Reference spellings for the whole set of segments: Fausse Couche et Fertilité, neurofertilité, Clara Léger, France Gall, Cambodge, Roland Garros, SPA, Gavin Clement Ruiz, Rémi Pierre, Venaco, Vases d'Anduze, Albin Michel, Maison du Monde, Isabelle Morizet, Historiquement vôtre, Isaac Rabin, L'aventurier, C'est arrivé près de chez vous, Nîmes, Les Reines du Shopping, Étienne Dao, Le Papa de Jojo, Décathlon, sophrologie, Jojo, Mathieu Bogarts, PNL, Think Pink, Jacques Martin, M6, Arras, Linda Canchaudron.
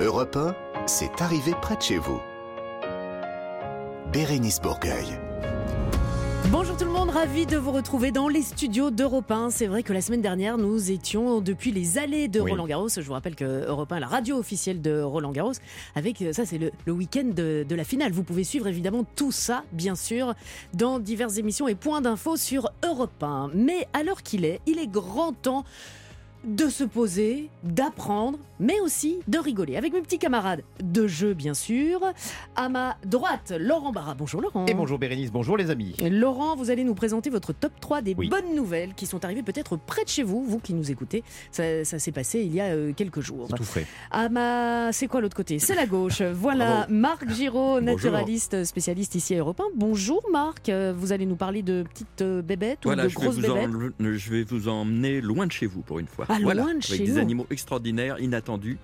Europe 1, c'est arrivé près de chez vous. Bérénice Bourgueil. Bonjour tout le monde, ravi de vous retrouver dans les studios d'Europe 1. C'est vrai que la semaine dernière, nous étions depuis les allées de Roland Garros. Je vous rappelle que Europe 1 est la radio officielle de Roland Garros. Avec ça, c'est le week-end de la finale. Vous pouvez suivre évidemment tout ça, bien sûr, dans diverses émissions et points d'infos sur Europe 1. Mais à l'heure qu'il est, il est grand temps de se poser, d'apprendre, mais aussi de rigoler. Avec mes petits camarades de jeu, bien sûr. À ma droite, Laurent Barra. Bonjour Laurent. Et bonjour Bérénice, bonjour les amis. Et Laurent, vous allez nous présenter votre top 3 des bonnes nouvelles qui sont arrivées peut-être près de chez vous, vous qui nous écoutez. Ça s'est passé il y a quelques jours. C'est tout frais. À ma... C'est quoi l'autre côté ? C'est la gauche. Voilà, Marc Giraud, naturaliste, spécialiste ici à Europe 1. Bonjour Marc, vous allez nous parler de petites bébêtes ou de grosses bébêtes. Je vais vous emmener loin de chez vous pour une fois. Loin de chez nous. Avec des animaux extraordinaires, inattendus,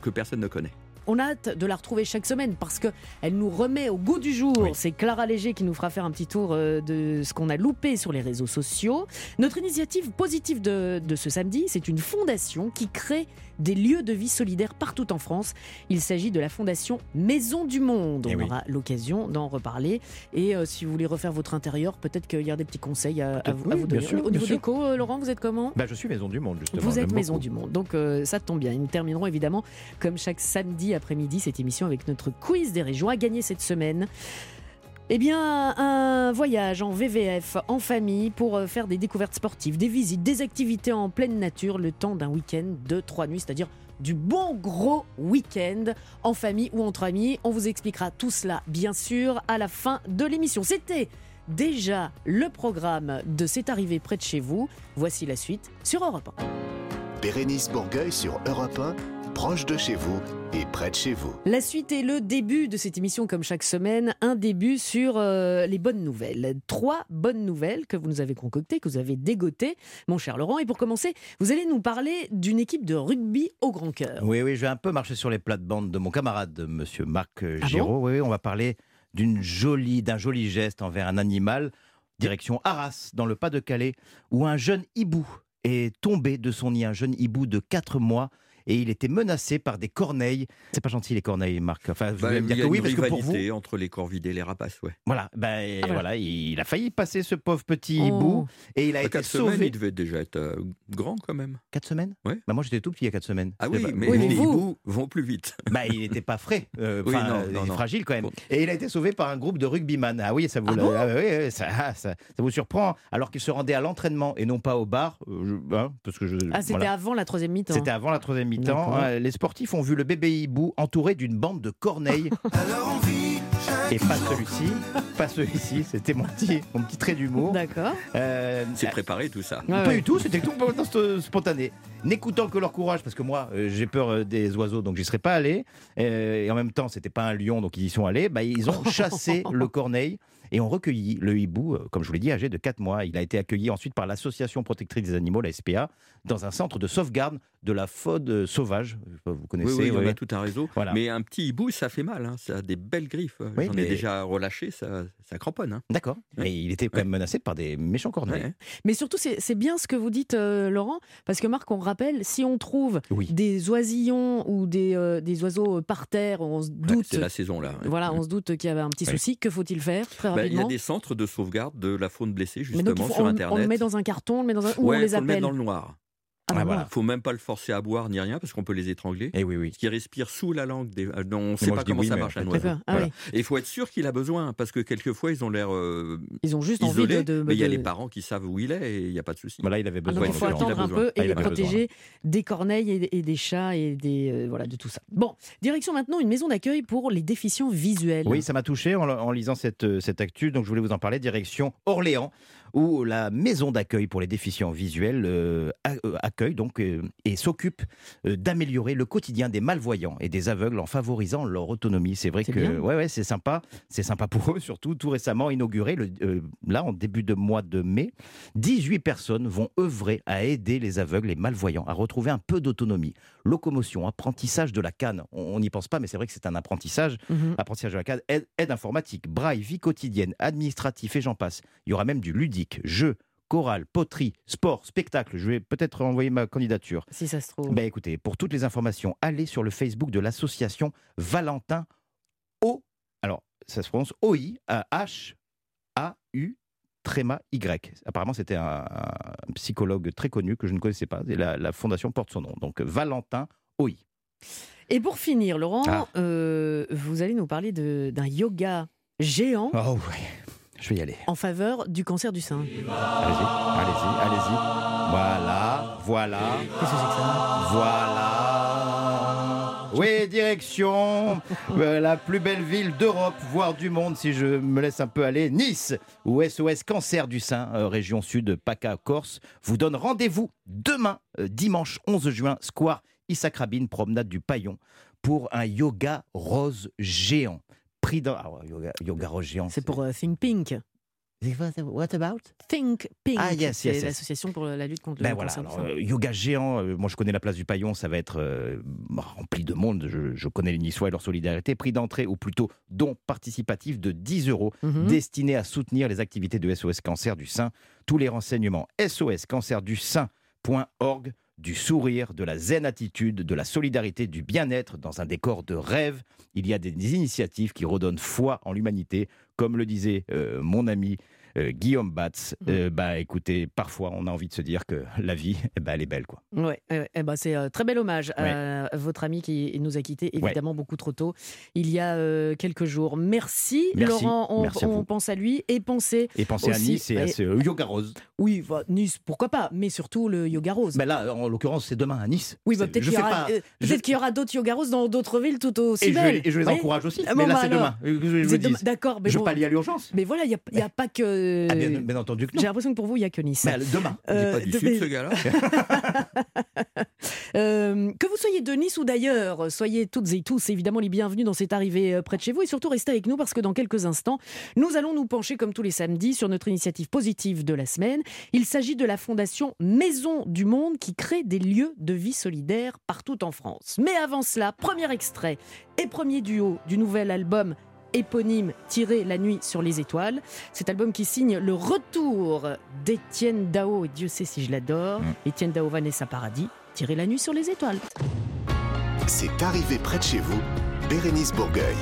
que personne ne connaît. On a hâte de la retrouver chaque semaine parce qu'elle nous remet au goût du jour. Oui. C'est Clara Léger qui nous fera faire un petit tour de ce qu'on a loupé sur les réseaux sociaux. Notre initiative positive de ce samedi, c'est une fondation qui crée des lieux de vie solidaires partout en France. Il s'agit de la fondation Maison du Monde. On aura l'occasion d'en reparler. Et si vous voulez refaire votre intérieur, peut-être qu'il y a des petits conseils à vous donner. Au niveau déco, Laurent, vous êtes comment ? Je suis Maison du Monde, justement. Vous êtes Maison du Monde, donc ça tombe bien. Nous terminerons évidemment, comme chaque samedi après-midi, cette émission avec notre quiz des régions à gagner cette semaine. Eh bien, un voyage en VVF, en famille, pour faire des découvertes sportives, des visites, des activités en pleine nature, le temps d'un week-end de 3 nuits, c'est-à-dire du bon gros week-end en famille ou entre amis. On vous expliquera tout cela, bien sûr, à la fin de l'émission. C'était déjà le programme de C'est arrivé près de chez vous. Voici la suite sur Europe 1. Bérénice Bourgueil sur Europe 1. Proche de chez vous et près de chez vous. La suite est le début de cette émission, comme chaque semaine, un début sur les bonnes nouvelles. 3 bonnes nouvelles que vous nous avez concoctées, que vous avez dégotées, mon cher Laurent. Et pour commencer, vous allez nous parler d'une équipe de rugby au grand cœur. Oui, j'ai un peu marché sur les plates-bandes de mon camarade, monsieur Marc Giraud. Bon, on va parler d'un joli geste envers un animal, direction Arras, dans le Pas-de-Calais, où un jeune hibou est tombé de son nid, un jeune hibou de 4 mois, et il était menacé par des corneilles. C'est pas gentil les corneilles, Marc. Enfin, vous allez me dire que oui, parce que pour vous, entre les corvidés et les rapaces, ouais. Voilà, il a failli passer ce pauvre petit hibou et il a été sauvé. 4 semaines, il devait déjà être grand quand même. 4 semaines ? Ouais. Bah moi j'étais tout petit il y a 4 semaines. Ah oui, mais les hiboux vont plus vite. Il n'était pas frais, non. Fragile quand même. Bon. Et il a été sauvé par un groupe de rugbyman. Ah oui, ça vous surprend. Alors qu'il se rendait à l'entraînement et non pas au bar, c'était avant la 3e mi-temps. C'était avant la 3e mi-temps. Les sportifs ont vu le bébé hibou entouré d'une bande de corneilles. Et pas celui-ci, c'était mon petit trait d'humour. D'accord. C'est préparé tout ça. Pas du tout, c'était tout spontané. N'écoutant que leur courage, parce que moi j'ai peur des oiseaux, donc j'y serais pas allé. Et en même temps, c'était pas un lion, donc ils y sont allés. Ils ont chassé le corneille et ont recueilli le hibou, comme je vous l'ai dit, âgé de 4 mois. Il a été accueilli ensuite par l'association protectrice des animaux, la SPA, dans un centre de sauvegarde de la faune sauvage. Vous connaissez. Oui, on a tout un réseau. Voilà. Mais un petit hibou, ça fait mal, hein. Ça a des belles griffes. Oui, J'en ai déjà relâché, ça cramponne. Hein. D'accord. Mais il était quand même menacé par des méchants corneilles. Ouais. Mais surtout, c'est bien ce que vous dites, Laurent, parce que Marc, on rappelle, si on trouve des oisillons ou des oiseaux par terre, on se doute. C'est la saison là. Voilà, on se doute qu'il y avait un petit souci. Que faut-il faire très rapidement ? Il y a des centres de sauvegarde de la faune blessée justement sur Internet. On le met dans un carton, on le met dans un. Ou on les appelle. On le met dans le noir. Il ne faut même pas le forcer à boire ni rien parce qu'on peut les étrangler. Et qui respire sous la langue. Non, on ne sait pas comment ça marche un oiseau. Et il faut être sûr qu'il a besoin parce que quelquefois ils ont l'air ils ont juste isolés, envie de. Mais il y a les parents qui savent où il est et il n'y a pas de souci. Voilà, il avait besoin. Il faut attendre un peu et les protéger des corneilles et des chats et de tout ça. Bon, direction maintenant une maison d'accueil pour les déficients visuels. Oui, ça m'a touché en lisant cette actu. Donc je voulais vous en parler. Direction Orléans, où la maison d'accueil pour les déficients visuels accueille et s'occupe d'améliorer le quotidien des malvoyants et des aveugles en favorisant leur autonomie. C'est vrai que c'est sympa pour eux, surtout tout récemment inauguré, en début de mois de mai. 18 personnes vont œuvrer à aider les aveugles et malvoyants à retrouver un peu d'autonomie. Locomotion, apprentissage de la canne, on n'y pense pas, mais c'est vrai que c'est un apprentissage, apprentissage de la canne, aide informatique, braille, vie quotidienne, administratif et j'en passe. Il y aura même du ludique, jeux, chorale, poterie, sport, spectacle. Je vais peut-être envoyer ma candidature. Si ça se trouve. Ben écoutez, pour toutes les informations, allez sur le Facebook de l'association Valentin O. Alors, ça se prononce O-I-H-A-U-Y. Apparemment, c'était un psychologue très connu que je ne connaissais pas. Et la fondation porte son nom. Donc, Valentin Haüy. Et pour finir, Laurent, vous allez nous parler d'un yoga géant. Oh oui, je vais y aller. En faveur du cancer du sein. Allez-y, allez-y, allez-y. Voilà, voilà. Qu'est-ce que c'est que ça ? Voilà. Oui, direction la plus belle ville d'Europe, voire du monde, si je me laisse un peu aller. Nice, où SOS Cancer du sein, région sud, Paca, Corse, vous donne rendez-vous demain, dimanche 11 juin, Square Isaac Rabin, promenade du Paillon, pour un yoga rose géant. Prix d'un... yoga rose géant. C'est pour Think Pink. What about Think Pink. Ah, yes, yes, c'est yes. L'association pour la lutte contre le cancer. Alors, yoga géant, moi je connais la place du Paillon, ça va être rempli de monde. Je connais les Niçois et leur solidarité. Prix d'entrée, ou plutôt don participatif de 10 €, destiné à soutenir les activités de SOS Cancer du sein. Tous les renseignements, soscancerdusein.org. Du sourire, de la zen attitude, de la solidarité, du bien-être dans un décor de rêve. Il y a des initiatives qui redonnent foi en l'humanité, comme le disait mon ami Guillaume Batz. Écoutez, parfois on a envie de se dire que la vie, elle est belle, quoi. Ouais, c'est un très bel hommage à votre ami qui nous a quittés, évidemment beaucoup trop tôt, il y a quelques jours. Merci Laurent, on pense à lui et pensez aussi à Nice et à ce yoga rose. Oui, Nice, pourquoi pas, mais surtout le yoga rose. Là, en l'occurrence, c'est demain à Nice. Oui, peut-être qu'il y aura d'autres yoga roses dans d'autres villes tout aussi belles. Et je les encourage aussi, mais là, c'est demain. D'accord, mais je pallie à l'urgence. Mais voilà, il n'y a pas que... Ah, bien entendu que non. J'ai l'impression que pour vous, il n'y a que Nice. Mais demain, il n'est pas du sud, ce gars-là. Que vous soyez de Nice ou d'ailleurs, soyez toutes et tous évidemment les bienvenus dans cette arrivée près de chez vous, et surtout restez avec nous parce que dans quelques instants, nous allons nous pencher comme tous les samedis sur notre initiative positive de la semaine. Il s'agit de la fondation Maison du Monde qui crée des lieux de vie solidaire partout en France. Mais avant cela, premier extrait et premier duo du nouvel album éponyme « La nuit sur les étoiles ». Cet album qui signe le retour d'Étienne Dao, et Dieu sait si je l'adore, Étienne Dao, Vanessa Paradis, « La nuit sur les étoiles ». C'est arrivé près de chez vous, Bérénice Bourgueil.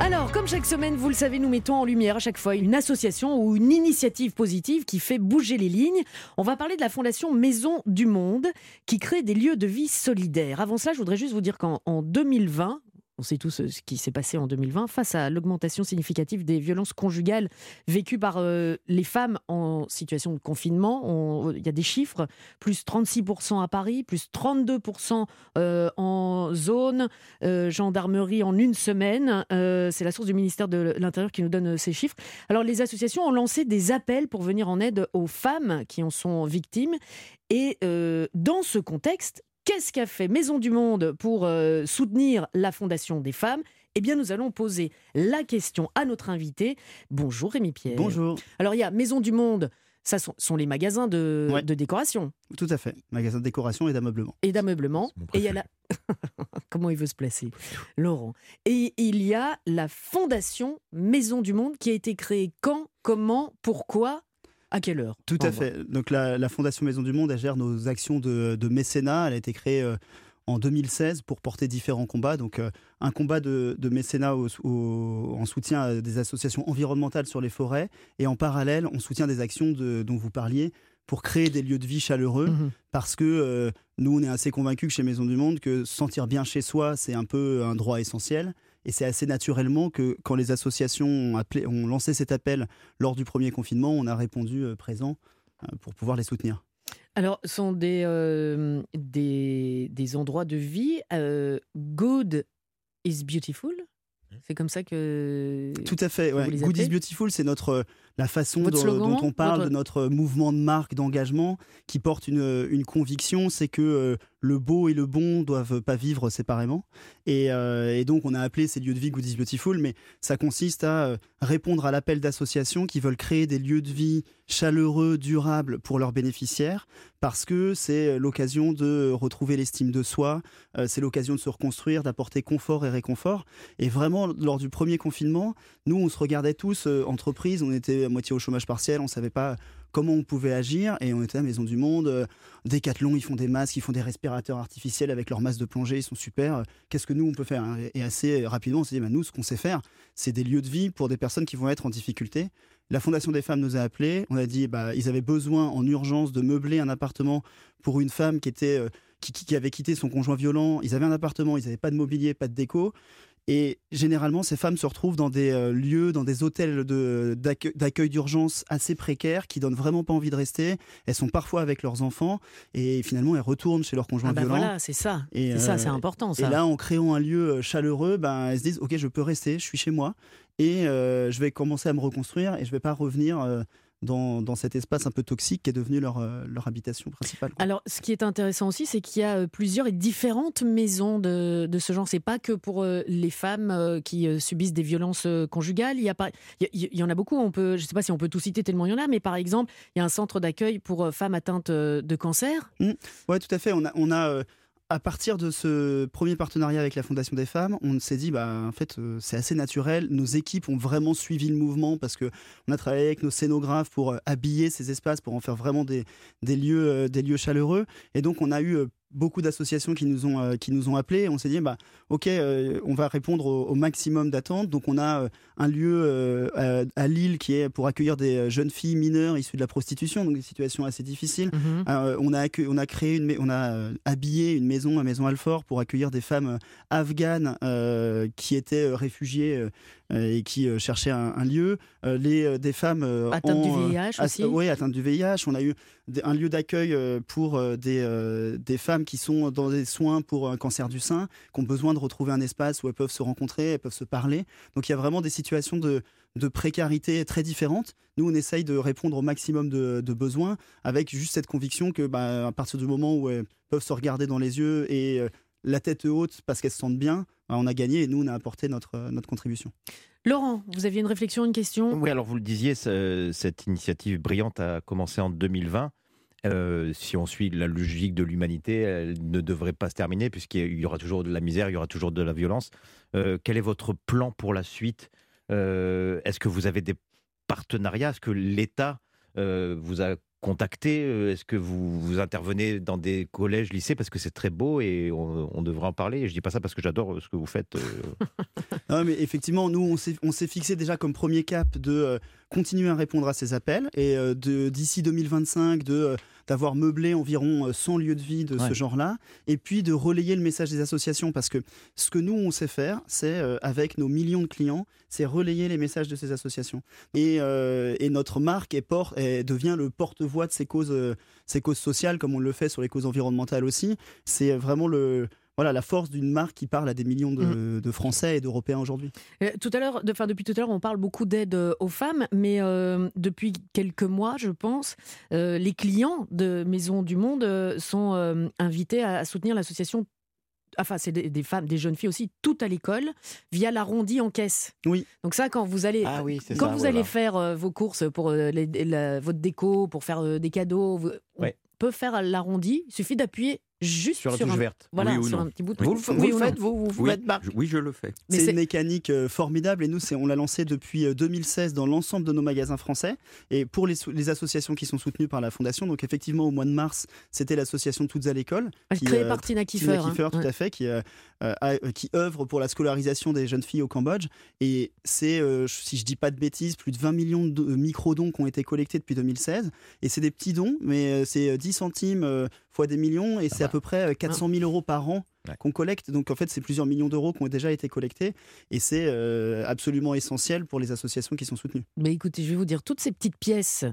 Alors, comme chaque semaine, vous le savez, nous mettons en lumière à chaque fois une association ou une initiative positive qui fait bouger les lignes. On va parler de la fondation Maison du Monde qui crée des lieux de vie solidaires. Avant cela, je voudrais juste vous dire qu'en 2020, on sait tous ce qui s'est passé en 2020 face à l'augmentation significative des violences conjugales vécues par les femmes en situation de confinement. Il y a des chiffres, plus 36% à Paris, plus 32% en zone gendarmerie en une semaine. C'est la source du ministère de l'Intérieur qui nous donne ces chiffres. Alors les associations ont lancé des appels pour venir en aide aux femmes qui en sont victimes. Et dans ce contexte, qu'est-ce qu'a fait Maison du Monde pour soutenir la Fondation des Femmes ? Eh bien, nous allons poser la question à notre invité. Bonjour Rémi Pierre. Bonjour. Alors, il y a Maison du Monde, ça sont les magasins de décoration. Tout à fait, magasins de décoration et d'ameublement. Et il y a la... Comment il veut se placer, Laurent. Et il y a la Fondation Maison du Monde qui a été créée quand, comment, pourquoi ? À quelle heure ? Tout à fait. Donc la Fondation Maison du Monde, elle gère nos actions de mécénat. Elle a été créée en 2016 pour porter différents combats. Donc un combat de mécénat en soutien à des associations environnementales sur les forêts. Et en parallèle, on soutient des actions dont vous parliez pour créer des lieux de vie chaleureux. Parce que nous, on est assez convaincus que chez Maison du Monde, que se sentir bien chez soi, c'est un peu un droit essentiel. Et c'est assez naturellement que quand les associations ont lancé cet appel lors du premier confinement, on a répondu présent pour pouvoir les soutenir. Alors, ce sont des endroits de vie. Good is beautiful. C'est comme ça que... Tout à fait. Ouais. Good is beautiful, c'est la façon dont on parle de notre mouvement de marque, d'engagement, qui porte une conviction, c'est que le beau et le bon ne doivent pas vivre séparément. Et donc, on a appelé ces lieux de vie Good is beautiful, mais ça consiste à répondre à l'appel d'associations qui veulent créer des lieux de vie chaleureux, durables pour leurs bénéficiaires, parce que c'est l'occasion de retrouver l'estime de soi, c'est l'occasion de se reconstruire, d'apporter confort et réconfort. Et vraiment, lors du premier confinement, nous, on se regardait tous entreprises, on était à moitié au chômage partiel, on ne savait pas comment on pouvait agir. Et on était à la Maison du Monde. Décathlon, ils font des masques, ils font des respirateurs artificiels avec leurs masques de plongée, ils sont super. Qu'est-ce que nous, on peut faire? Et assez rapidement, on s'est dit, bah, nous, ce qu'on sait faire, c'est des lieux de vie pour des personnes qui vont être en difficulté. La Fondation des Femmes nous a appelés. On a dit, bah, ils avaient besoin en urgence de meubler un appartement pour une femme qui était... Qui avaient quitté son conjoint violent. Ils avaient un appartement, ils n'avaient pas de mobilier, pas de déco. Et généralement, ces femmes se retrouvent dans des lieux, dans des hôtels d'accueil d'urgence assez précaires, qui donnent vraiment pas envie de rester. Elles sont parfois avec leurs enfants et finalement, elles retournent chez leur conjoint violent. Voilà, c'est ça. Et c'est ça, c'est important. Ça. Et là, en créant un lieu chaleureux, ben, elles se disent « Ok, je peux rester, je suis chez moi et je vais commencer à me reconstruire et je ne vais pas revenir... Dans cet espace un peu toxique qui est devenu leur habitation principale. Alors, ce qui est intéressant aussi, c'est qu'il y a plusieurs et différentes maisons de ce genre. C'est pas que pour les femmes qui subissent des violences conjugales. Il y en a beaucoup. Je sais pas si on peut tout citer tellement il y en a, mais par exemple, il y a un centre d'accueil pour femmes atteintes de cancer. Ouais, tout à fait. On a à partir de ce premier partenariat avec la Fondation des Femmes, on s'est dit, bah, en fait, c'est assez naturel. Nos équipes ont vraiment suivi le mouvement parce qu'on a travaillé avec nos scénographes pour habiller ces espaces, pour en faire vraiment des lieux chaleureux. Et donc, on a eu beaucoup d'associations qui nous ont appelés. On s'est dit, bah, OK, on va répondre au maximum d'attentes. Donc, on a un lieu à Lille qui est pour accueillir des jeunes filles mineures issues de la prostitution, donc des situations assez difficiles. Mm-hmm. On a habillé une maison, la maison Alfort, pour accueillir des femmes afghanes qui étaient réfugiées et qui cherchaient un lieu. Des femmes atteintes du VIH aussi. Oui, atteintes du VIH. On a eu un lieu d'accueil pour des femmes qui sont dans des soins pour un cancer du sein, qui ont besoin de retrouver un espace où elles peuvent se rencontrer, elles peuvent se parler. Donc il y a vraiment des situations de précarité très différentes. Nous, on essaye de répondre au maximum de besoins avec juste cette conviction que, bah, à partir du moment où elles peuvent se regarder dans les yeux et la tête haute parce qu'elles se sentent bien, bah, on a gagné et nous, on a apporté notre contribution. Laurent, vous aviez une réflexion, une question ? Oui, alors vous le disiez, cette initiative brillante a commencé en 2020. Si on suit la logique de l'humanité, elle ne devrait pas se terminer puisqu'il y aura toujours de la misère, il y aura toujours de la violence. Quel est votre plan pour la suite ? Est-ce que vous avez des partenariats ? Est-ce que l'État vous a contacté ? Est-ce que vous intervenez dans des collèges, lycées ? Parce que c'est très beau et on devrait en parler. Et je ne dis pas ça parce que j'adore ce que vous faites. Non, mais effectivement, nous, on s'est fixé déjà comme premier cap de... continuer à répondre à ces appels et d'ici 2025 d'avoir meublé environ 100 lieux de vie de ce genre-là et puis de relayer le message des associations parce que ce que nous on sait faire c'est avec nos millions de clients, c'est relayer les messages de ces associations et notre marque devient le porte-voix de ces causes sociales comme on le fait sur les causes environnementales aussi. C'est vraiment la force d'une marque qui parle à des millions de Français et d'Européens aujourd'hui. Depuis tout à l'heure, on parle beaucoup d'aide aux femmes, mais depuis quelques mois, je pense, les clients de Maison du Monde sont invités à soutenir l'association. Enfin, c'est des femmes, des jeunes filles aussi, toutes à l'école, via l'arrondi en caisse. Oui. Donc ça, quand vous allez, allez faire vos courses pour votre déco, pour faire des cadeaux, on peut faire l'arrondi. Il suffit d'appuyer juste sur la touche verte. Voilà, oui, sur un petit bout de... Vous le faites, Marc ? Oui, je le fais. Mais c'est une mécanique formidable et nous, on l'a lancée depuis 2016 dans l'ensemble de nos magasins français et pour les associations qui sont soutenues par la Fondation. Donc effectivement, au mois de mars, c'était l'association Toutes à l'école. Créée par Tina Kiefer. Tina Kiefer, tout à fait, qui œuvre pour la scolarisation des jeunes filles au Cambodge. Et c'est, si je ne dis pas de bêtises, plus de 20 millions de micro-dons qui ont été collectés depuis 2016. Et c'est des petits dons, mais c'est 10 centimes... fois des millions, et c'est à peu près 400 000 euros par an qu'on collecte. Donc en fait, c'est plusieurs millions d'euros qui ont déjà été collectés, et c'est absolument essentiel pour les associations qui sont soutenues. Mais écoutez, je vais vous dire, toutes ces petites pièces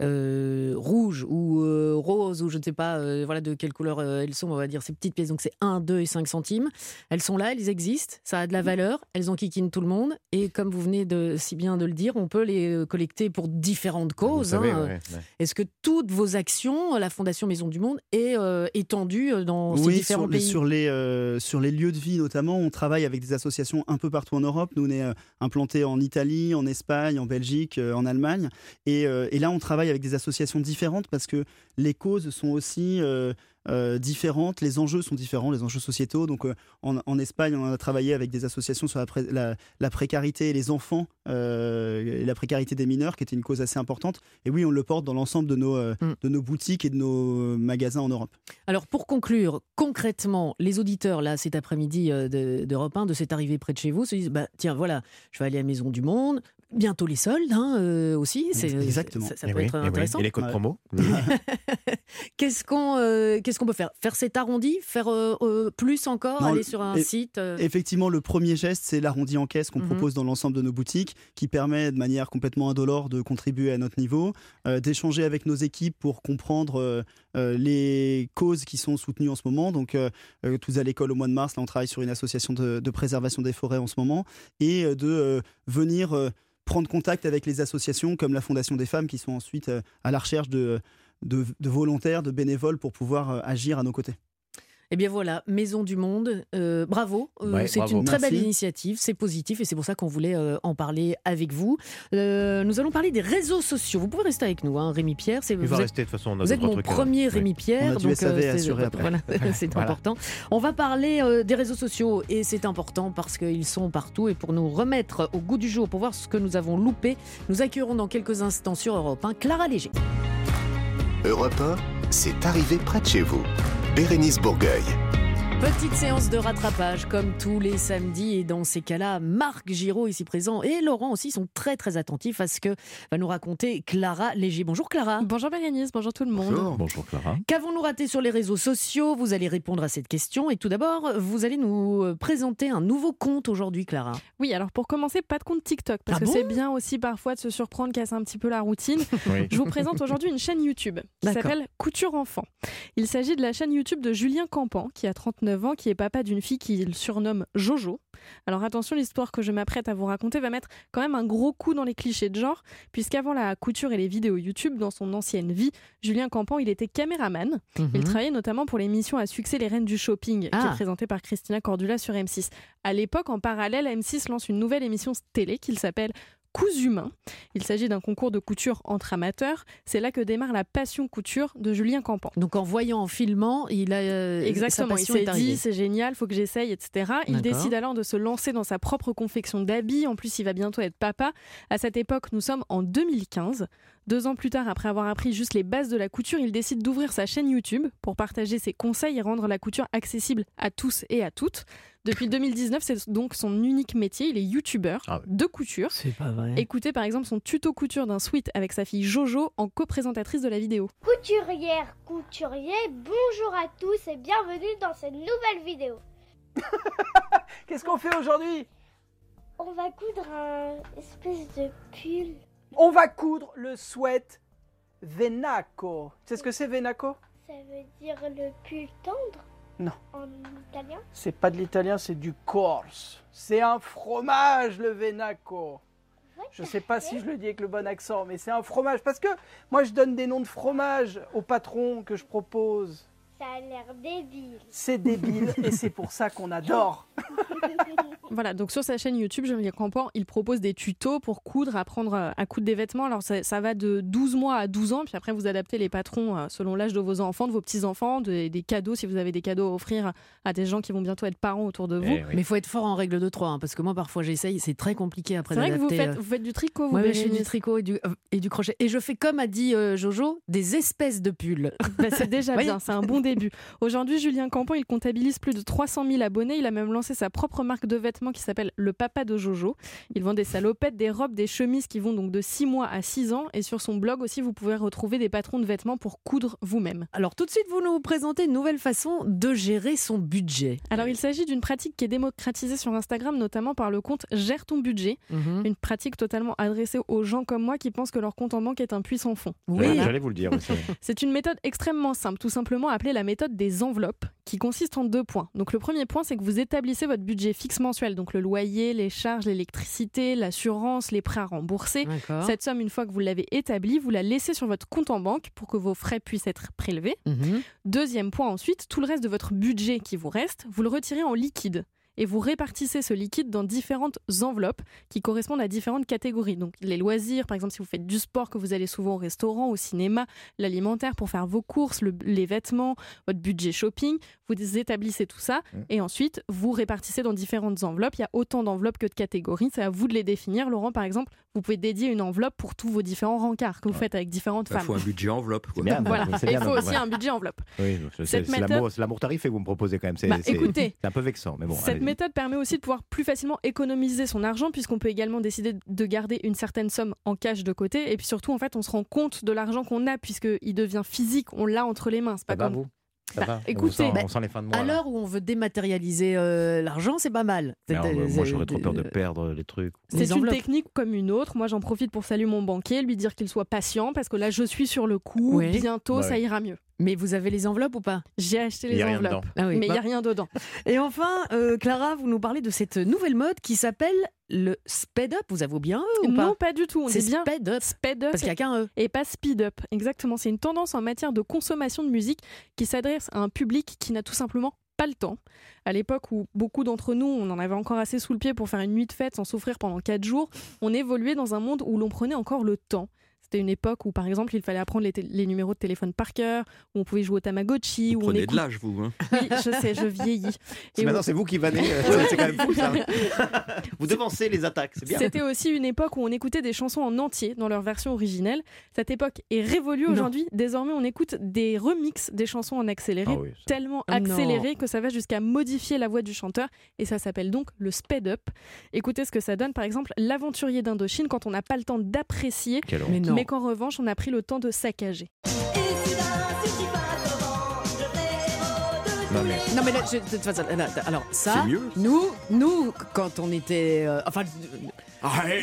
rouges ou roses, ou je ne sais pas de quelle couleur elles sont, on va dire ces petites pièces, donc c'est 1, 2 et 5 centimes, elles sont là, elles existent, ça a de la valeur, elles enquiquinent tout le monde, et comme vous venez si bien de le dire, on peut les collecter pour différentes causes. Vous savez, Est-ce que toutes vos actions, la Fondation Maison du Monde, est étendue dans ces différents pays ? Sur les lieux de vie notamment, on travaille avec des associations un peu partout en Europe. Nous, on est implantés en Italie, en Espagne, en Belgique, en Allemagne. Et là, on travaille avec des associations différentes parce que les causes sont aussi différentes. Les enjeux sont différents, les enjeux sociétaux. Donc, en Espagne, on a travaillé avec des associations sur la précarité et les enfants, et la précarité des mineurs, qui était une cause assez importante. Et oui, on le porte dans l'ensemble de nos boutiques et de nos magasins en Europe. Alors, pour conclure, concrètement, les auditeurs, là, cet après-midi d'Europe 1, de cette arrivée près de chez vous, se disent « Tiens, voilà, je vais aller à la Maison du Monde ». Bientôt les soldes aussi. Exactement. Ça peut être intéressant. Et les codes promo. Qu'est-ce qu'on peut faire ? Faire cet arrondi ? Faire plus encore ? Aller sur un site Effectivement, le premier geste, c'est l'arrondi en caisse qu'on propose dans l'ensemble de nos boutiques, qui permet de manière complètement indolore de contribuer à notre niveau, d'échanger avec nos équipes pour comprendre les causes qui sont soutenues en ce moment. Donc, Toutes à l'école au mois de mars, là, on travaille sur une association de préservation des forêts en ce moment, et de venir... prendre contact avec les associations comme la Fondation des Femmes qui sont ensuite à la recherche de volontaires, de bénévoles pour pouvoir agir à nos côtés. Eh bien voilà, Maison du Monde, bravo, c'est bravo. Une très belle initiative, c'est positif et c'est pour ça qu'on voulait en parler avec vous. Nous allons parler des réseaux sociaux, vous pouvez rester avec nous, hein, Rémi Pierre. Rester de toute façon, on a vous êtes mon premier Rémi Pierre, donc c'est important. On va parler des réseaux sociaux et c'est important parce qu'ils sont partout et pour nous remettre au goût du jour, pour voir ce que nous avons loupé, nous accueillerons dans quelques instants sur Europe 1, Clara Léger. Europe 1, c'est arrivé près de chez vous. Bérénice Bourgueil. Petite séance de rattrapage comme tous les samedis et dans ces cas-là, Marc Giraud ici présent et Laurent aussi sont très très attentifs à ce que va nous raconter Clara Léger. Bonjour Clara. Bonjour Bérénice, bonjour tout le monde. Bonjour Clara. Qu'avons-nous raté sur les réseaux sociaux ? Vous allez répondre à cette question et tout d'abord, vous allez nous présenter un nouveau compte aujourd'hui Clara. Oui, alors pour commencer, pas de compte TikTok parce que c'est bien aussi parfois de se surprendre, casser un petit peu la routine. Oui. Je vous présente aujourd'hui une chaîne YouTube qui s'appelle Couture Enfant. Il s'agit de la chaîne YouTube de Julien Campan qui a 39 ans, qui est papa d'une fille qu'il surnomme Jojo. Alors attention, l'histoire que je m'apprête à vous raconter va mettre quand même un gros coup dans les clichés de genre, puisqu'avant la couture et les vidéos YouTube, dans son ancienne vie, Julien Campan, il était caméraman. Il travaillait notamment pour l'émission à succès Les Reines du Shopping, qui est présentée par Christina Cordula sur M6. À l'époque, en parallèle, M6 lance une nouvelle émission télé qui s'appelle Coups humains. Il s'agit d'un concours de couture entre amateurs. C'est là que démarre la passion couture de Julien Campan. Donc en voyant, en filmant, il a exactement. Sa passion il s'est dit c'est génial, faut que j'essaye, etc. Il décide alors de se lancer dans sa propre confection d'habits. En plus, il va bientôt être papa. À cette époque, nous sommes en 2015. 2 ans plus tard, après avoir appris juste les bases de la couture, il décide d'ouvrir sa chaîne YouTube pour partager ses conseils et rendre la couture accessible à tous et à toutes. Depuis 2019, c'est donc son unique métier. Il est youtubeur de couture. C'est pas vrai. Écoutez par exemple son tuto couture d'un sweat avec sa fille Jojo en co-présentatrice de la vidéo. Couturière, couturier, bonjour à tous et bienvenue dans cette nouvelle vidéo. Qu'est-ce qu'on fait aujourd'hui ? On va coudre un espèce de pull. On va coudre le sweat Venaco. Tu sais ce que c'est Venaco ? Ça veut dire le pull tendre ? Non. En italien ? C'est pas de l'italien, c'est du corse. C'est un fromage le Venaco. Ouais, je sais pas si je le dis avec le bon accent, mais c'est un fromage. Parce que moi je donne des noms de fromages aux patrons que je propose. Ça a l'air débile. C'est débile et c'est pour ça qu'on adore. Voilà, donc sur sa chaîne YouTube, Julien Campan, il propose des tutos pour coudre, apprendre à coudre des vêtements. Alors ça va de 12 mois à 12 ans, puis après vous adaptez les patrons selon l'âge de vos enfants, de vos petits-enfants, des cadeaux, si vous avez des cadeaux à offrir à des gens qui vont bientôt être parents autour de vous. Oui. Mais il faut être fort en règle de 3, hein, parce que moi parfois j'essaye, c'est très compliqué après d'adapter. C'est vrai que vous faites du tricot, vous je fais du tricot et du crochet. Et je fais comme a dit Jojo, des espèces de pulls. Bah, c'est déjà bien, c'est un bon début. Aujourd'hui, Julien Campan, il comptabilise plus de 300 000 abonnés. Il a même lancé sa propre marque de vêtements qui s'appelle le Papa de Jojo. Il vend des salopettes, des robes, des chemises qui vont donc de 6 mois à 6 ans. Et sur son blog aussi, vous pouvez retrouver des patrons de vêtements pour coudre vous-même. Alors tout de suite, vous nous présentez une nouvelle façon de gérer son budget. Alors il s'agit d'une pratique qui est démocratisée sur Instagram, notamment par le compte Gère ton budget. Une pratique totalement adressée aux gens comme moi qui pensent que leur compte en banque est un puits sans fond. Oui, j'allais vous le dire aussi. C'est une méthode extrêmement simple, tout simplement appelée la méthode des enveloppes, qui consiste en 2 points. Donc le premier point, c'est que vous établissez votre budget fixe mensuel, donc le loyer, les charges, l'électricité, l'assurance, les prêts à rembourser. Cette somme, une fois que vous l'avez établie, vous la laissez sur votre compte en banque pour que vos frais puissent être prélevés. Deuxième point ensuite, tout le reste de votre budget qui vous reste, vous le retirez en liquide. et vous répartissez ce liquide dans différentes enveloppes qui correspondent à différentes catégories. Donc les loisirs, par exemple, si vous faites du sport, que vous allez souvent au restaurant, au cinéma, l'alimentaire pour faire vos courses, les vêtements, votre budget shopping, vous établissez tout ça et ensuite vous répartissez dans différentes enveloppes. Il y a autant d'enveloppes que de catégories, c'est à vous de les définir. Laurent, par exemple, vous pouvez dédier une enveloppe pour tous vos différents rencards que vous faites avec différentes femmes. Il faut un budget enveloppe. Quoi. Bien, voilà. Il faut aussi un budget enveloppe. Oui, c'est l'amour tarifé que vous me proposez quand même. C'est un peu vexant. Mais bon, cette méthode permet aussi de pouvoir plus facilement économiser son argent puisqu'on peut également décider de garder une certaine somme en cash de côté. Et puis surtout, en fait, on se rend compte de l'argent qu'on a puisqu'il devient physique, on l'a entre les mains. C'est pas comme vous. Écoutez, on sent les fins de mois, à l'heure où on veut dématérialiser l'argent, c'est pas mal. Moi, j'aurais trop peur de perdre les trucs. C'est une technique comme une autre. Moi, j'en profite pour saluer mon banquier, lui dire qu'il soit patient, parce que là, je suis sur le coup. Oui. Bientôt, ça ira mieux. Mais vous avez les enveloppes ou pas ? J'ai acheté les enveloppes, mais il n'y a rien dedans. Et enfin, Clara, vous nous parlez de cette nouvelle mode qui s'appelle le speed up. Vous avez oublié un E ou pas ? Non, pas du tout. C'est bien speed up. Speed up. Parce qu'il n'y a qu'un E. Et pas speed up. Exactement. C'est une tendance en matière de consommation de musique qui s'adresse à un public qui n'a tout simplement pas le temps. À l'époque où beaucoup d'entre nous, on en avait encore assez sous le pied pour faire une nuit de fête sans souffrir pendant 4 jours, on évoluait dans un monde où l'on prenait encore le temps. C'était une époque où, par exemple, il fallait apprendre les numéros de téléphone par cœur, où on pouvait jouer au Tamagotchi. Vous prenez de l'âge, vous. Hein. Oui, je sais, je vieillis. Et maintenant, c'est vous qui vannez. C'est quand même fou, ça. Vous devancez les attaques, c'est bien. C'était aussi une époque où on écoutait des chansons en entier, dans leur version originelle. Cette époque est révolue aujourd'hui. Désormais, on écoute des remixes des chansons en accéléré, tellement accéléré que ça va jusqu'à modifier la voix du chanteur. Et ça s'appelle donc le speed up. Écoutez ce que ça donne, par exemple, l'aventurier d'Indochine, quand on n'a pas le temps d'apprécier. Mais qu'en revanche, on a pris le temps de saccager. Non mais là, alors ça, nous, quand on était,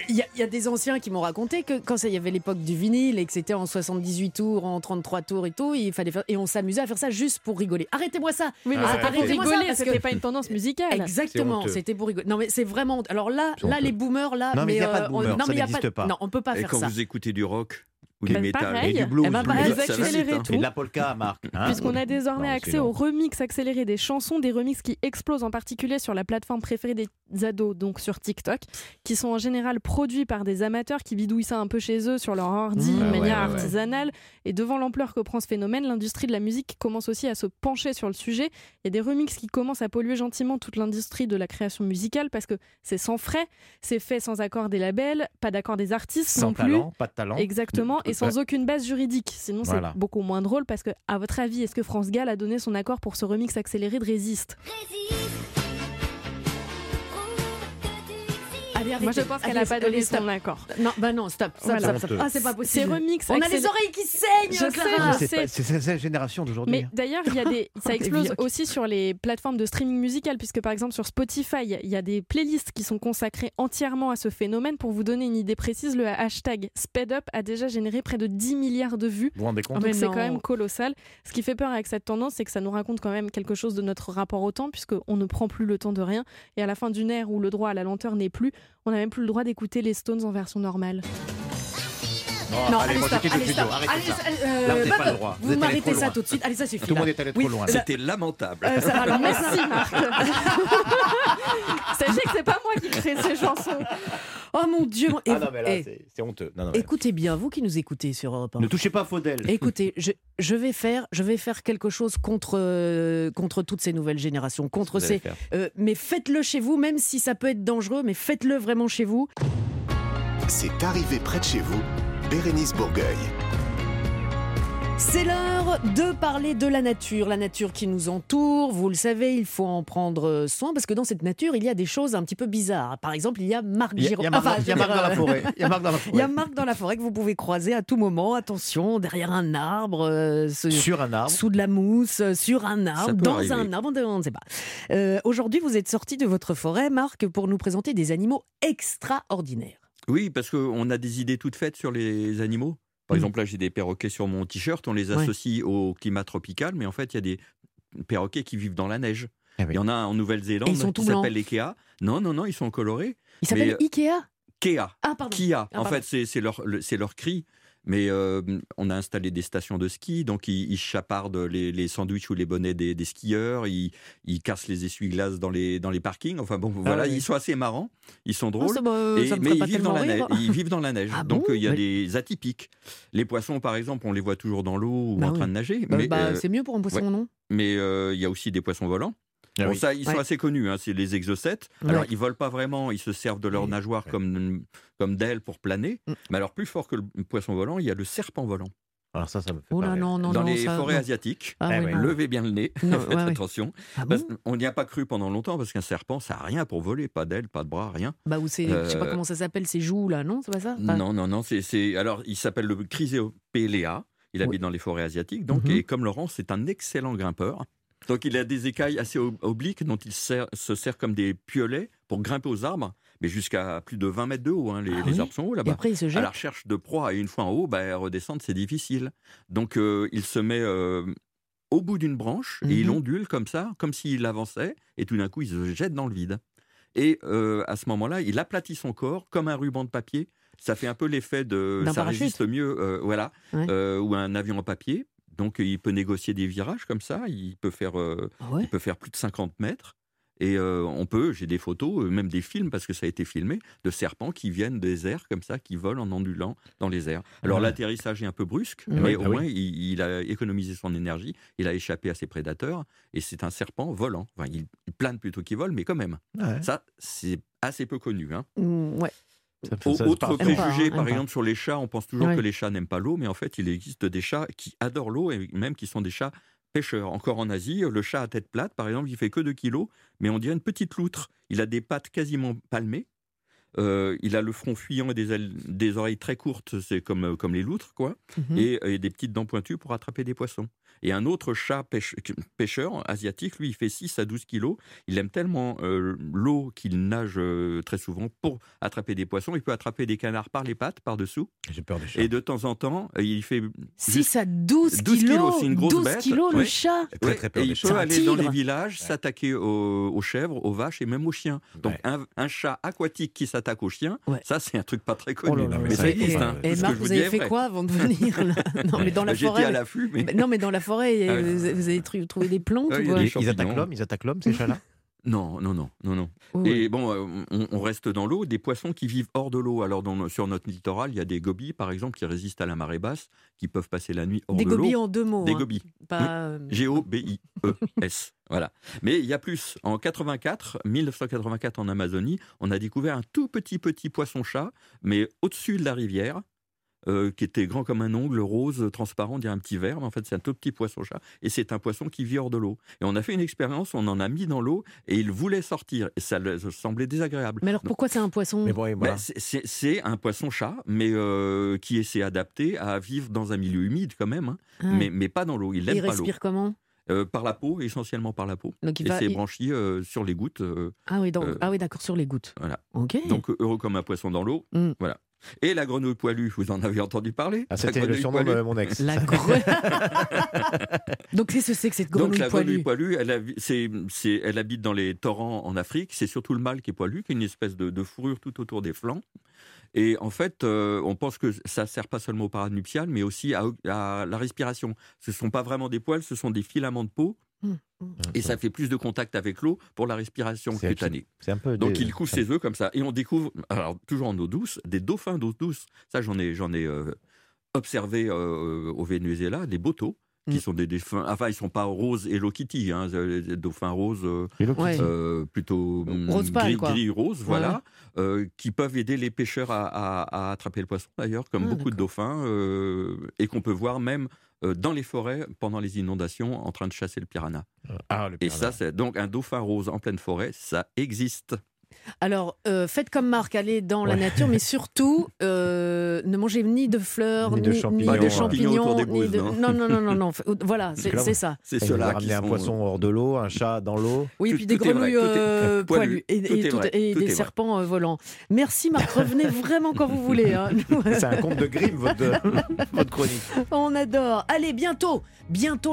il y a des anciens qui m'ont raconté que quand il y avait l'époque du vinyle et que c'était en 78 tours, en 33 tours et tout, il fallait faire, et on s'amusait à faire ça juste pour rigoler. Arrêtez-moi ça. Oui, mais c'était pour rigoler, parce que c'était pas une tendance musicale. Exactement, c'était pour rigoler. Non mais c'est vraiment. Alors là les boomers là, non mais il n'y a pas de boomers, ça n'existe pas. Non, on peut pas faire ça. Et quand vous écoutez du rock. Ou du métal, et du blues, et de la polka, Marc. Puisqu'on a désormais accès aux remixes accélérés des chansons, des remixes qui explosent en particulier sur la plateforme préférée des ados, donc sur TikTok, qui sont en général produits par des amateurs qui bidouillent ça un peu chez eux sur leur ordi, de manière artisanale. Et devant l'ampleur que prend ce phénomène, l'industrie de la musique commence aussi à se pencher sur le sujet. Il y a des remixes qui commencent à polluer gentiment toute l'industrie de la création musicale parce que c'est sans frais, c'est fait sans accord des labels, pas d'accord des artistes, sans talent, pas de talent. Exactement. Et sans aucune base juridique. Sinon, c'est beaucoup moins drôle parce que, à votre avis, est-ce que France Gall a donné son accord pour ce remix accéléré de Résiste ? Moi, je pense qu'elle n'a pas donné son accord. Non, stop. Ah, c'est pas possible. Ces remix, on a les oreilles qui saignent, Clara. C'est la génération d'aujourd'hui. Mais d'ailleurs, ça explose aussi sur les plateformes de streaming musical, puisque par exemple sur Spotify, il y a des playlists qui sont consacrées entièrement à ce phénomène. Pour vous donner une idée précise, le hashtag SpeedUp a déjà généré près de 10 milliards de vues. Vous vous rendez compte ? Donc c'est quand même colossal. Ce qui fait peur avec cette tendance, c'est que ça nous raconte quand même quelque chose de notre rapport au temps, puisqu'on ne prend plus le temps de rien. Et à la fin d'une ère où le droit à la lenteur n'est plus, on n'a même plus le droit d'écouter les Stones en version normale. Non, allez, stop. Pas le droit. Vous m'arrêtez ça tout de suite. Allez, ça suffit. Tout le monde est allé trop loin. C'était lamentable. Alors, merci, Marc. Sachez que c'est pas moi qui crée ces chansons. Oh mon Dieu. Non, mais là, c'est honteux. Non, mais... Écoutez bien, vous qui nous écoutez sur Europe 1. Ne touchez pas Faudel. Écoutez, je vais faire quelque chose contre toutes ces nouvelles générations. Mais faites-le chez vous, même si ça peut être dangereux, mais faites-le vraiment chez vous. C'est arrivé près de chez vous. Bérénice Bourgueil. C'est l'heure de parler de la nature qui nous entoure. Vous le savez, il faut en prendre soin parce que dans cette nature, il y a des choses un petit peu bizarres. Par exemple, il y a Marc Giraud. Il y a Marc dans la forêt. Il y a Marc dans la forêt que vous pouvez croiser à tout moment. Attention, derrière un arbre, sur un arbre, sous de la mousse, sur un arbre, dans arriver. Un arbre, on ne sait pas. Aujourd'hui, vous êtes sorti de votre forêt, Marc, pour nous présenter des animaux extraordinaires. Oui, parce qu'on a des idées toutes faites sur les animaux. Par exemple, là, j'ai des perroquets sur mon t-shirt. On les associe au climat tropical, mais en fait, il y a des perroquets qui vivent dans la neige. Ah oui. Il y en a en Nouvelle-Zélande qui s'appelle l'Ikea. Non, ils sont colorés. Ils s'appellent Ikea ? Kea. Ah, pardon. Kia. En fait, c'est leur cri. Mais on a installé des stations de ski, donc ils chapardent les sandwichs ou les bonnets des skieurs, ils cassent les essuie-glaces dans les parkings. Enfin bon, voilà, ils sont assez marrants, ils sont drôles, mais ils vivent dans la neige. Ah donc il y a des atypiques. Les poissons, par exemple, on les voit toujours dans l'eau ou en train de nager. C'est mieux pour un poisson, non ? Mais il y a aussi des poissons volants. Ah bon, ça, ils sont assez connus, hein, c'est les exocètes. Alors, ils volent pas vraiment, ils se servent de leurs nageoires comme d'ailes pour planer. Mais alors, plus fort que le poisson volant, il y a le serpent volant. Alors ça me fait pas rire. Dans les forêts asiatiques, levez bien le nez, faites attention. Ah bon, on n'y a pas cru pendant longtemps, parce qu'un serpent, ça n'a rien pour voler, pas d'ailes, pas de bras, rien. Je ne sais pas comment ça s'appelle, ces joues là, non ? C'est pas ça ? Non. Alors, il s'appelle le Chrysopeléa, il habite dans les forêts asiatiques, donc, et comme Laurent, c'est un excellent grimpeur. Donc il a des écailles assez obliques dont il se sert comme des piolets pour grimper aux arbres, mais jusqu'à plus de 20 mètres de haut. Les arbres sont hauts là-bas. Et après, il se jette. À la recherche de proie, et une fois en haut, redescendre, c'est difficile. Donc il se met au bout d'une branche, et il ondule comme ça, comme s'il avançait, et tout d'un coup il se jette dans le vide. Et à ce moment-là, il aplatit son corps comme un ruban de papier. Ça fait un peu l'effet d'un ça parachute. Résiste mieux, ou un avion en papier. Donc, il peut négocier des virages comme ça. Il peut faire, plus de 50 mètres. Et j'ai des photos, même des films, parce que ça a été filmé, de serpents qui viennent des airs comme ça, qui volent en ondulant dans les airs. Alors, l'atterrissage est un peu brusque, mais au moins, il a économisé son énergie. Il a échappé à ses prédateurs. Et c'est un serpent volant. Enfin, il plane plutôt qu'il vole, mais quand même. Ça, c'est assez peu connu. Autre préjugé, par exemple, sur les chats, on pense toujours que les chats n'aiment pas l'eau, mais en fait, il existe des chats qui adorent l'eau et même qui sont des chats pêcheurs. Encore en Asie, le chat à tête plate, par exemple, il ne fait que 2 kilos, mais on dirait une petite loutre. Il a des pattes quasiment palmées, il a le front fuyant et des oreilles très courtes, c'est comme les loutres, quoi, et des petites dents pointues pour attraper des poissons. Et un autre chat pêcheur asiatique, lui, il fait 6 à 12 kilos. Il aime tellement l'eau qu'il nage très souvent pour attraper des poissons. Il peut attraper des canards par les pattes, par-dessous. J'ai peur des chats. Et de temps en temps, il fait... 6 à 12 kilos, c'est une grosse 12 bête. 12 kilos, le chat. Très peur des chats. Il peut aller dans les villages, s'attaquer aux chèvres, aux vaches et même aux chiens. Donc un chat aquatique qui s'attaque aux chiens, ça, c'est un truc pas très connu. Mais ça existe. Et Marc, vous avez fait quoi avant de venir ? Non, mais dans la forêt... J'étais à l'affût, mais... Non, mais dans la forêt, vous avez trouvé des plantes ils attaquent l'homme, ces chats-là ? Non. Oh. Et bon, on reste dans l'eau, des poissons qui vivent hors de l'eau. Alors sur notre littoral, il y a des gobies, par exemple, qui résistent à la marée basse, qui peuvent passer la nuit hors de l'eau. Des gobies en 2 mots. Des gobies. Pas... Oui. Gobies. Voilà. Mais il y a plus. En 1984, en Amazonie, on a découvert un tout petit poisson-chat, mais au-dessus de la rivière, qui était grand comme un ongle, rose, transparent, on dirait un petit verre, mais en fait c'est un tout petit poisson-chat, et c'est un poisson qui vit hors de l'eau. Et on a fait une expérience, on en a mis dans l'eau, et il voulait sortir, et ça lui semblait désagréable. Mais alors pourquoi c'est un poisson ? C'est un poisson-chat, mais qui s'est adapté à vivre dans un milieu humide quand même, mais pas dans l'eau, il n'aime pas l'eau. Il respire comment ? Par la peau, essentiellement par la peau. Donc il s'est branchi sur les gouttes. D'accord, sur les gouttes. Voilà. Okay. Donc heureux comme un poisson dans l'eau, voilà. Et la grenouille poilue, vous en avez entendu parler ? C'était le surnom de mon ex. Donc qu'est-ce que c'est que cette grenouille poilue ? Donc la grenouille poilue, elle habite dans les torrents en Afrique. C'est surtout le mâle qui est poilu, qui est une espèce de fourrure tout autour des flancs. Et en fait, on pense que ça ne sert pas seulement aux parades nuptiales, mais aussi à la respiration. Ce ne sont pas vraiment des poils, ce sont des filaments de peau. Et ça fait plus de contact avec l'eau pour la respiration cutanée. Donc il couche ses œufs comme ça. Et on découvre, alors toujours en eau douce, des dauphins d'eau douce. Ça, j'en ai observé au Venezuela, des botos, qui sont des dauphins. Enfin, ils ne sont pas roses Hello Kitty, des dauphins roses, plutôt rose pâle, gris-rose, qui peuvent aider les pêcheurs à attraper le poisson, d'ailleurs, comme beaucoup de dauphins, et qu'on peut voir même dans les forêts, pendant les inondations, en train de chasser le piranha. Et ça, c'est donc un dauphin rose en pleine forêt, ça existe. Alors, faites comme Marc, allez dans la nature, mais surtout, ne mangez ni de fleurs, ni de champignons. Non. Voilà, c'est ça. C'est cela. Ramener un poisson hors de l'eau, un chat dans l'eau. Oui, et puis des grenouilles poilues et des serpents volants. Merci Marc, revenez vraiment quand vous voulez. C'est un conte de Grimm, votre chronique. On adore. Allez, bientôt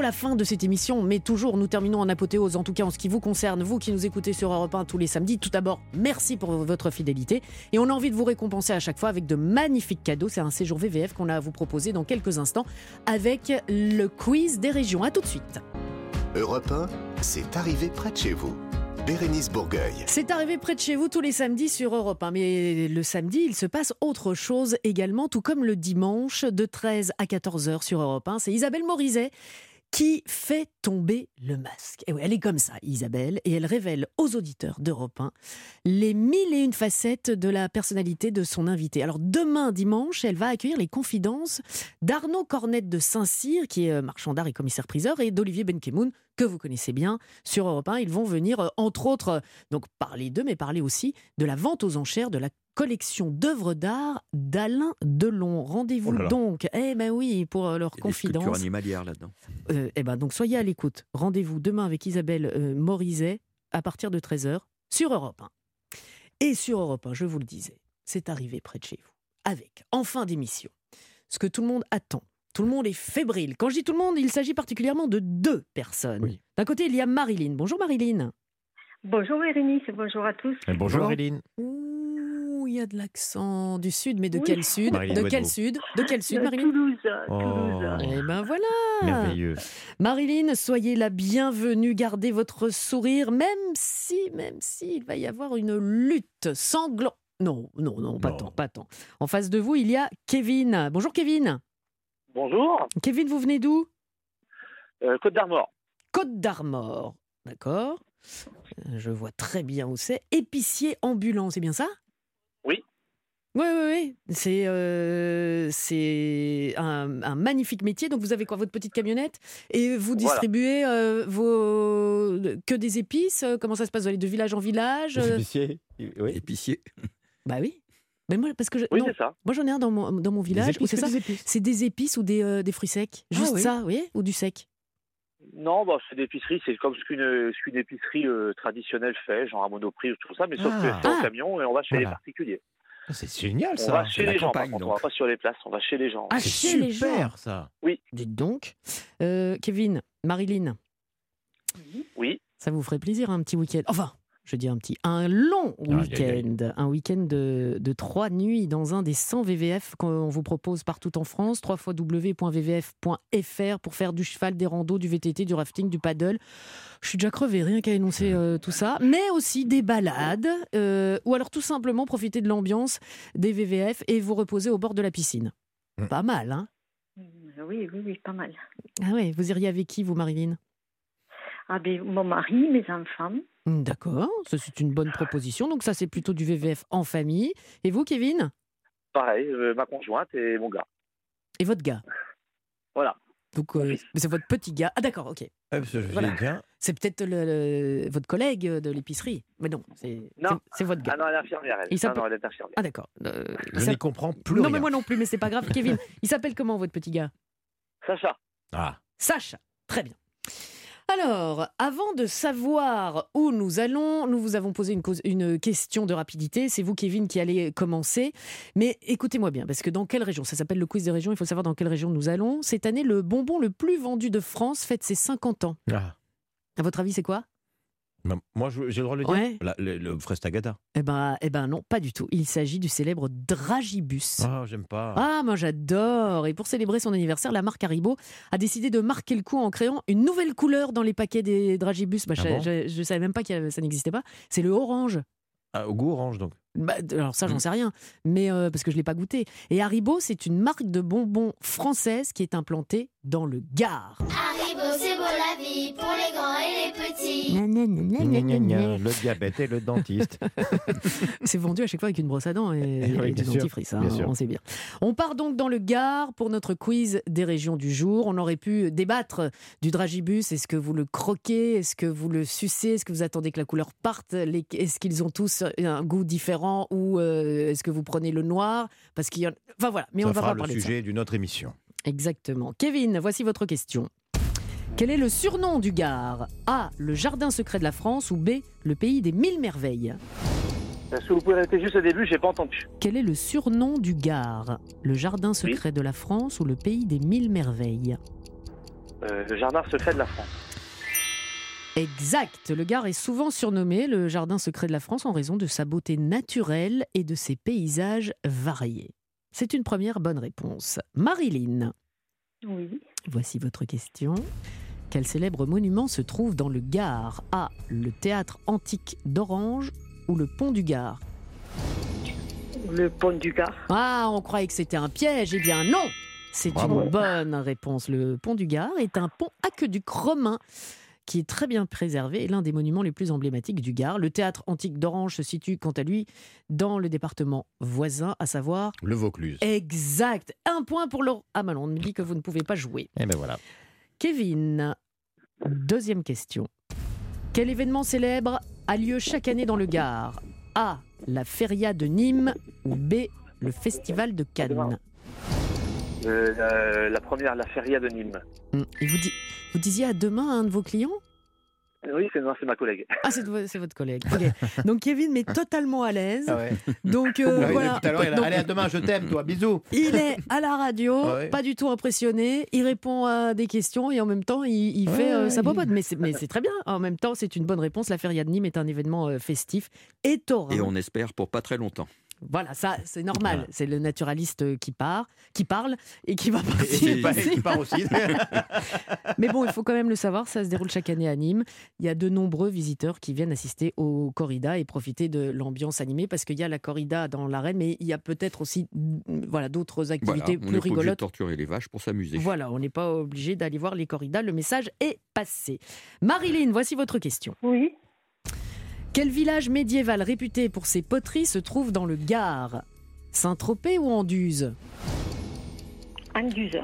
la fin de cette émission, mais toujours, nous terminons en apothéose, en tout cas en ce qui vous concerne, vous qui nous écoutez sur Europe 1 tous les samedis. Tout d'abord, Merci pour votre fidélité et on a envie de vous récompenser à chaque fois avec de magnifiques cadeaux. C'est un séjour VVF qu'on a à vous proposer dans quelques instants avec le quiz des régions. À tout de suite. Europe 1, c'est arrivé près de chez vous. Bérénice Bourgueil. C'est arrivé près de chez vous tous les samedis sur Europe 1. Mais le samedi, il se passe autre chose également, tout comme le dimanche de 13 à 14h sur Europe 1. C'est Isabelle Morizet qui fait tomber le masque. Et oui, elle est comme ça, Isabelle, et elle révèle aux auditeurs d'Europe 1 les 1001 facettes de la personnalité de son invité. Alors demain, dimanche, elle va accueillir les confidences d'Arnaud Cornette de Saint-Cyr, qui est marchand d'art et commissaire-priseur, et d'Olivier Benkemoun, que vous connaissez bien, sur Europe 1. Ils vont venir, entre autres, donc parler d'eux, mais parler aussi de la vente aux enchères, de la collection d'œuvres d'art d'Alain Delon. Rendez-vous donc, eh ben oui, pour leur confidence. Il y a des sculptures animalières là-dedans. Eh ben donc soyez à l'écoute. Rendez-vous demain avec Isabelle Morizet à partir de 13h sur Europe 1. Et sur Europe 1, je vous le disais, c'est arrivé près de chez vous. Avec, en fin d'émission, ce que tout le monde attend. Tout le monde est fébrile. Quand je dis tout le monde, il s'agit particulièrement de deux personnes. Oui. D'un côté, il y a Marilyn. Bonjour Marilyn. Bonjour Bérénice, bonjour à tous. Et bonjour Marilyn. Il y a de l'accent du sud, mais de quel sud ? De quel sud ? De quel sud, Marilyn ? Toulouse. Eh ben voilà. Merveilleux. Marilyn, soyez la bienvenue, gardez votre sourire, même si il va y avoir une lutte sanglante. Non, pas tant. En face de vous, il y a Kevin. Bonjour Kevin. Bonjour. Kevin, vous venez d'où ? Côte d'Armor. D'accord. Je vois très bien où c'est. Épicier ambulant, c'est bien ça ? Oui. C'est un magnifique métier. Donc vous avez quoi, votre petite camionnette ? Et vous distribuez que des épices ? Comment ça se passe ? Vous allez de village en village ? Épicier. Bah oui. Mais moi, parce que c'est ça. Moi j'en ai un dans mon village. Épices, où c'est ça. C'est des épices ou des fruits secs. Juste ça, vous voyez ? Ou du sec ? Non, c'est d'épicerie, c'est comme ce qu'une épicerie traditionnelle fait, genre à Monoprix ou tout ça, mais sauf que c'est en camion et on va chez les particuliers. C'est génial ça. On va chez les gens, par contre, on va pas sur les places, on va chez les gens. Ah, c'est chez super les gens. Ça. Oui. Dites donc, Kevin, Marilyn. Oui. Ça vous ferait plaisir un petit week-end. Enfin, je dis un long week-end. Un week-end de 3 nuits dans un des 100 VVF qu'on vous propose partout en France. www.vvf.fr pour faire du cheval, des randos, du VTT, du rafting, du paddle. Je suis déjà crevée, rien qu'à énoncer tout ça. Mais aussi des balades, ou alors tout simplement profiter de l'ambiance des VVF et vous reposer au bord de la piscine. Pas mal, hein ? Oui, pas mal. Ah ouais, vous iriez avec qui, vous, Marilyn ? Ah ben, mon mari, mes enfants. D'accord, c'est une bonne proposition. Donc ça, c'est plutôt du VVF en famille. Et vous, Kevin ? Pareil, ma conjointe et mon gars. Et votre gars ? Voilà. Donc, c'est votre petit gars. Ah d'accord, ok. C'est peut-être votre collègue de l'épicerie. Mais non, c'est votre gars. Ah non, elle est infirmière. Elle est infirmière. Ah d'accord. Je n'y comprends plus rien. Non, mais moi non plus, mais c'est pas grave. Kevin, il s'appelle comment, votre petit gars ? Sacha. Ah. Sacha, très bien. Alors, avant de savoir où nous allons, nous vous avons posé une question de rapidité. C'est vous, Kevin, qui allez commencer. Mais écoutez-moi bien, parce que dans quelle région ? Ça s'appelle le quiz des régions, il faut savoir dans quelle région nous allons. Cette année, le bonbon le plus vendu de France fête ses 50 ans. Ah. À votre avis, c'est quoi ? Moi, j'ai le droit de le dire. Ouais. Le Frestagada. Eh ben non, pas du tout. Il s'agit du célèbre Dragibus. Ah, j'aime pas. Ah, moi j'adore. Et pour célébrer son anniversaire, la marque Haribo a décidé de marquer le coup en créant une nouvelle couleur dans les paquets des Dragibus. Je savais même pas que ça n'existait pas. C'est le orange. Ah, au goût orange, donc. Alors ça, j'en sais rien, mais parce que je l'ai pas goûté. Et Haribo, c'est une marque de bonbons française qui est implantée dans le Gard. Haribo, c'est beau la vie pour les grands et les petits. Le diabète et le dentiste. C'est vendu à chaque fois avec une brosse à dents et du dentifrice, hein, on sait bien. On part donc dans le Gard pour notre quiz des régions du jour. On aurait pu débattre du Dragibus. Est-ce que vous le croquez ? Est-ce que vous le sucez ? Est-ce que vous attendez que la couleur parte ? Est-ce qu'ils ont tous un goût différent ? Ou est-ce que vous prenez le noir parce qu'il y en... Enfin voilà, mais ça on va pas parler de ça. Ça fera le sujet d'une autre émission. Exactement. Kevin, voici votre question. Quel est le surnom du Gard ? A, le jardin secret de la France, ou B, le pays des 1000 merveilles ? Est-ce que vous pouvez répéter juste au début ? J'ai pas entendu. Quel est le surnom du Gard ? Le jardin secret de la France ou le pays des 1000 merveilles ? Le jardin secret de la France. Exact. Le Gard est souvent surnommé le jardin secret de la France en raison de sa beauté naturelle et de ses paysages variés. C'est une première bonne réponse. Marilyn. Oui. Voici votre question. Quel célèbre monument se trouve dans le Gard ? A. Le théâtre antique d'Orange ou le pont du Gard ? Le pont du Gard. Ah, on croyait que c'était un piège. Eh bien non, c'est une bonne réponse. Le pont du Gard est un pont aqueduc romain qui est très bien préservé et l'un des monuments les plus emblématiques du Gard. Le théâtre antique d'Orange se situe quant à lui dans le département voisin, à savoir... le Vaucluse. Exact. Un point pour Laurent. Ah mal, on me dit que vous ne pouvez pas jouer. Eh bien voilà. Kevin, deuxième question. Quel événement célèbre a lieu chaque année dans le Gard ? A. La feria de Nîmes ou B. Le festival de Cannes ? La première, la feria de Nîmes. Et vous disiez à demain à un de vos clients ? Oui, c'est ma collègue. Ah, c'est votre collègue. Okay. Donc Kevin m'est totalement à l'aise. Ah ouais. Donc voilà. Tout à l'heure, il a, allez, à demain, je t'aime, toi, bisous. Il est à la radio, ah ouais, pas du tout impressionné. Il répond à des questions et en même temps, il ouais, fait sa popote. Mais c'est très bien. En même temps, c'est une bonne réponse. La feria de Nîmes est un événement festif et taurin. Et on espère pour pas très longtemps. Voilà, ça c'est normal, voilà. C'est le naturaliste qui parle et qui va partir. Et qui part aussi. Mais bon, il faut quand même le savoir, ça se déroule chaque année à Nîmes. Il y a de nombreux visiteurs qui viennent assister aux corridas et profiter de l'ambiance animée parce qu'il y a la corrida dans l'arène, mais il y a peut-être aussi voilà, d'autres activités plus rigolotes. On n'est pas obligé de torturer les vaches pour s'amuser. Voilà, on n'est pas obligé d'aller voir les corridas, le message est passé. Marilyn, voici votre question. Oui. Quel village médiéval réputé pour ses poteries se trouve dans le Gard ? Saint-Tropez ou Anduze ? Anduze.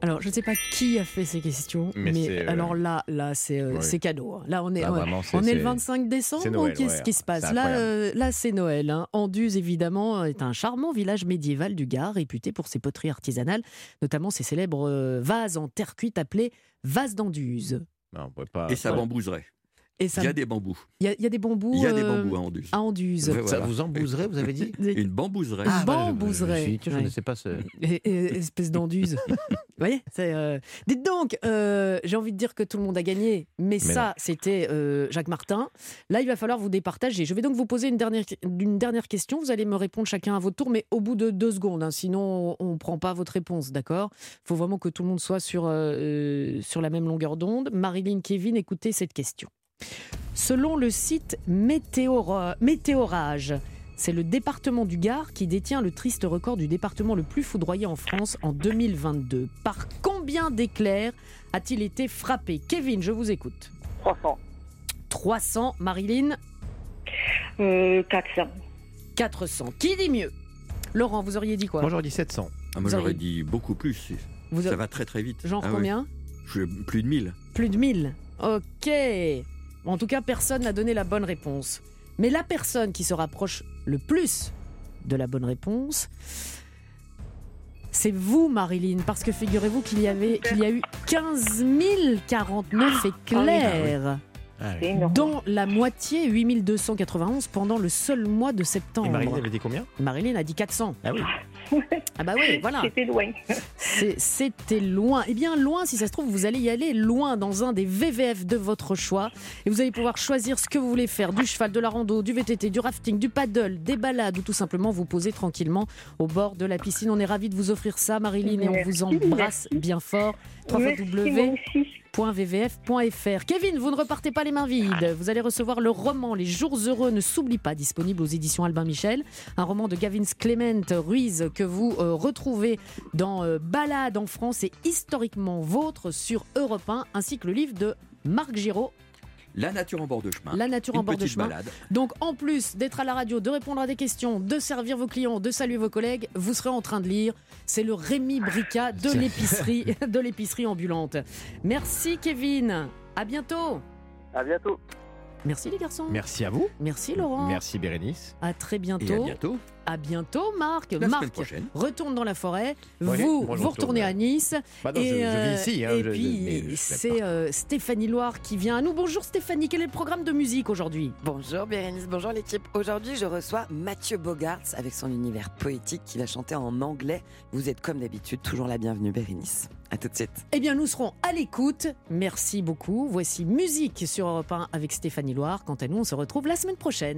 Alors, je ne sais pas qui a fait ces questions, mais alors là c'est cadeau. Hein. Là, on est, là, vraiment, on est le 25 décembre, c'est Noël, qu'est-ce qui se passe ? Là, c'est Noël. Hein. Anduze, évidemment, est un charmant village médiéval du Gard, réputé pour ses poteries artisanales, notamment ses célèbres vases en terre cuite appelés vases d'Anduze. Non, pas, et ça bambouserait. Il y a des bambous. Il y a des bambous. Il y a des bambous à Anduze. Voilà. Ça vous embouserait, vous avez dit ? Une bambouserait. Ah, bambouserait. Je ne sais pas ce. Espèce d'Anduze. Vous voyez c'est, dites donc, j'ai envie de dire que tout le monde a gagné, mais ça, non. C'était Jacques Martin. Là, il va falloir vous départager. Je vais donc vous poser une dernière question. Vous allez me répondre chacun à votre tour, mais au bout de 2 secondes. Hein, sinon, on ne prend pas votre réponse, d'accord ? Il faut vraiment que tout le monde soit sur la même longueur d'onde. Marilyn, Kevin, écoutez cette question. Selon le site Météorage, c'est le département du Gard qui détient le triste record du département le plus foudroyé en France en 2022. Par combien d'éclairs a-t-il été frappé ? Kevin, je vous écoute. 300. 300, Marilyn ? 400. 400, qui dit mieux ? Laurent, vous auriez dit quoi ? Moi, j'aurais dit 700. Ah, moi, j'aurais dit beaucoup plus. Ça va très très vite. Genre combien ? Plus de 1000. Plus de 1000 ? Ok. En tout cas, personne n'a donné la bonne réponse. Mais la personne qui se rapproche le plus de la bonne réponse, c'est vous, Marilyn. Parce que figurez-vous qu'il y a eu 15 049 éclairs, dont la moitié, 8 291, pendant le seul mois de septembre. Et Marilyn avait dit combien ? Marilyn a dit 400. Ah oui. Ah bah oui, voilà. C'était loin. C'était loin. Eh bien, loin, si ça se trouve, vous allez y aller loin dans un des VVF de votre choix. Et vous allez pouvoir choisir ce que vous voulez faire, du cheval, de la rando, du VTT, du rafting, du paddle, des balades ou tout simplement vous poser tranquillement au bord de la piscine. On est ravis de vous offrir ça, Marilyn, et on vous embrasse bien fort. www.vvf.fr. Kevin, vous ne repartez pas les mains vides. Vous allez recevoir le roman Les Jours Heureux ne s'oublient pas, disponible aux éditions Albin Michel. Un roman de Gavin Clement Ruiz que vous retrouvez dans Balade en France et historiquement vôtre sur Europe 1, ainsi que le livre de Marc Giraud. La nature en bord de chemin. La nature en bord de chemin. Balade. Donc, en plus d'être à la radio, de répondre à des questions, de servir vos clients, de saluer vos collègues, vous serez en train de lire. C'est le Rémi Brica de l'épicerie ambulante. Merci, Kevin. À bientôt. À bientôt. Merci, les garçons. Merci à vous. Merci, Laurent. Merci, Bérénice. À très bientôt. Et à bientôt. à bientôt, Marc. Marc retourne dans la forêt. Oui, vous retournez à Nice. Bah non, je vis ici. Hein, et puis, c'est Stéphanie Loire qui vient à nous. Bonjour Stéphanie, quel est le programme de musique aujourd'hui ? Bonjour Bérénice, bonjour l'équipe. Aujourd'hui, je reçois Mathieu Bogarts avec son univers poétique qu'il a chanté en anglais. Vous êtes comme d'habitude toujours la bienvenue Bérénice. À tout de suite. Eh bien, nous serons à l'écoute. Merci beaucoup. Voici Musique sur Europe 1 avec Stéphanie Loire. Quant à nous, on se retrouve la semaine prochaine.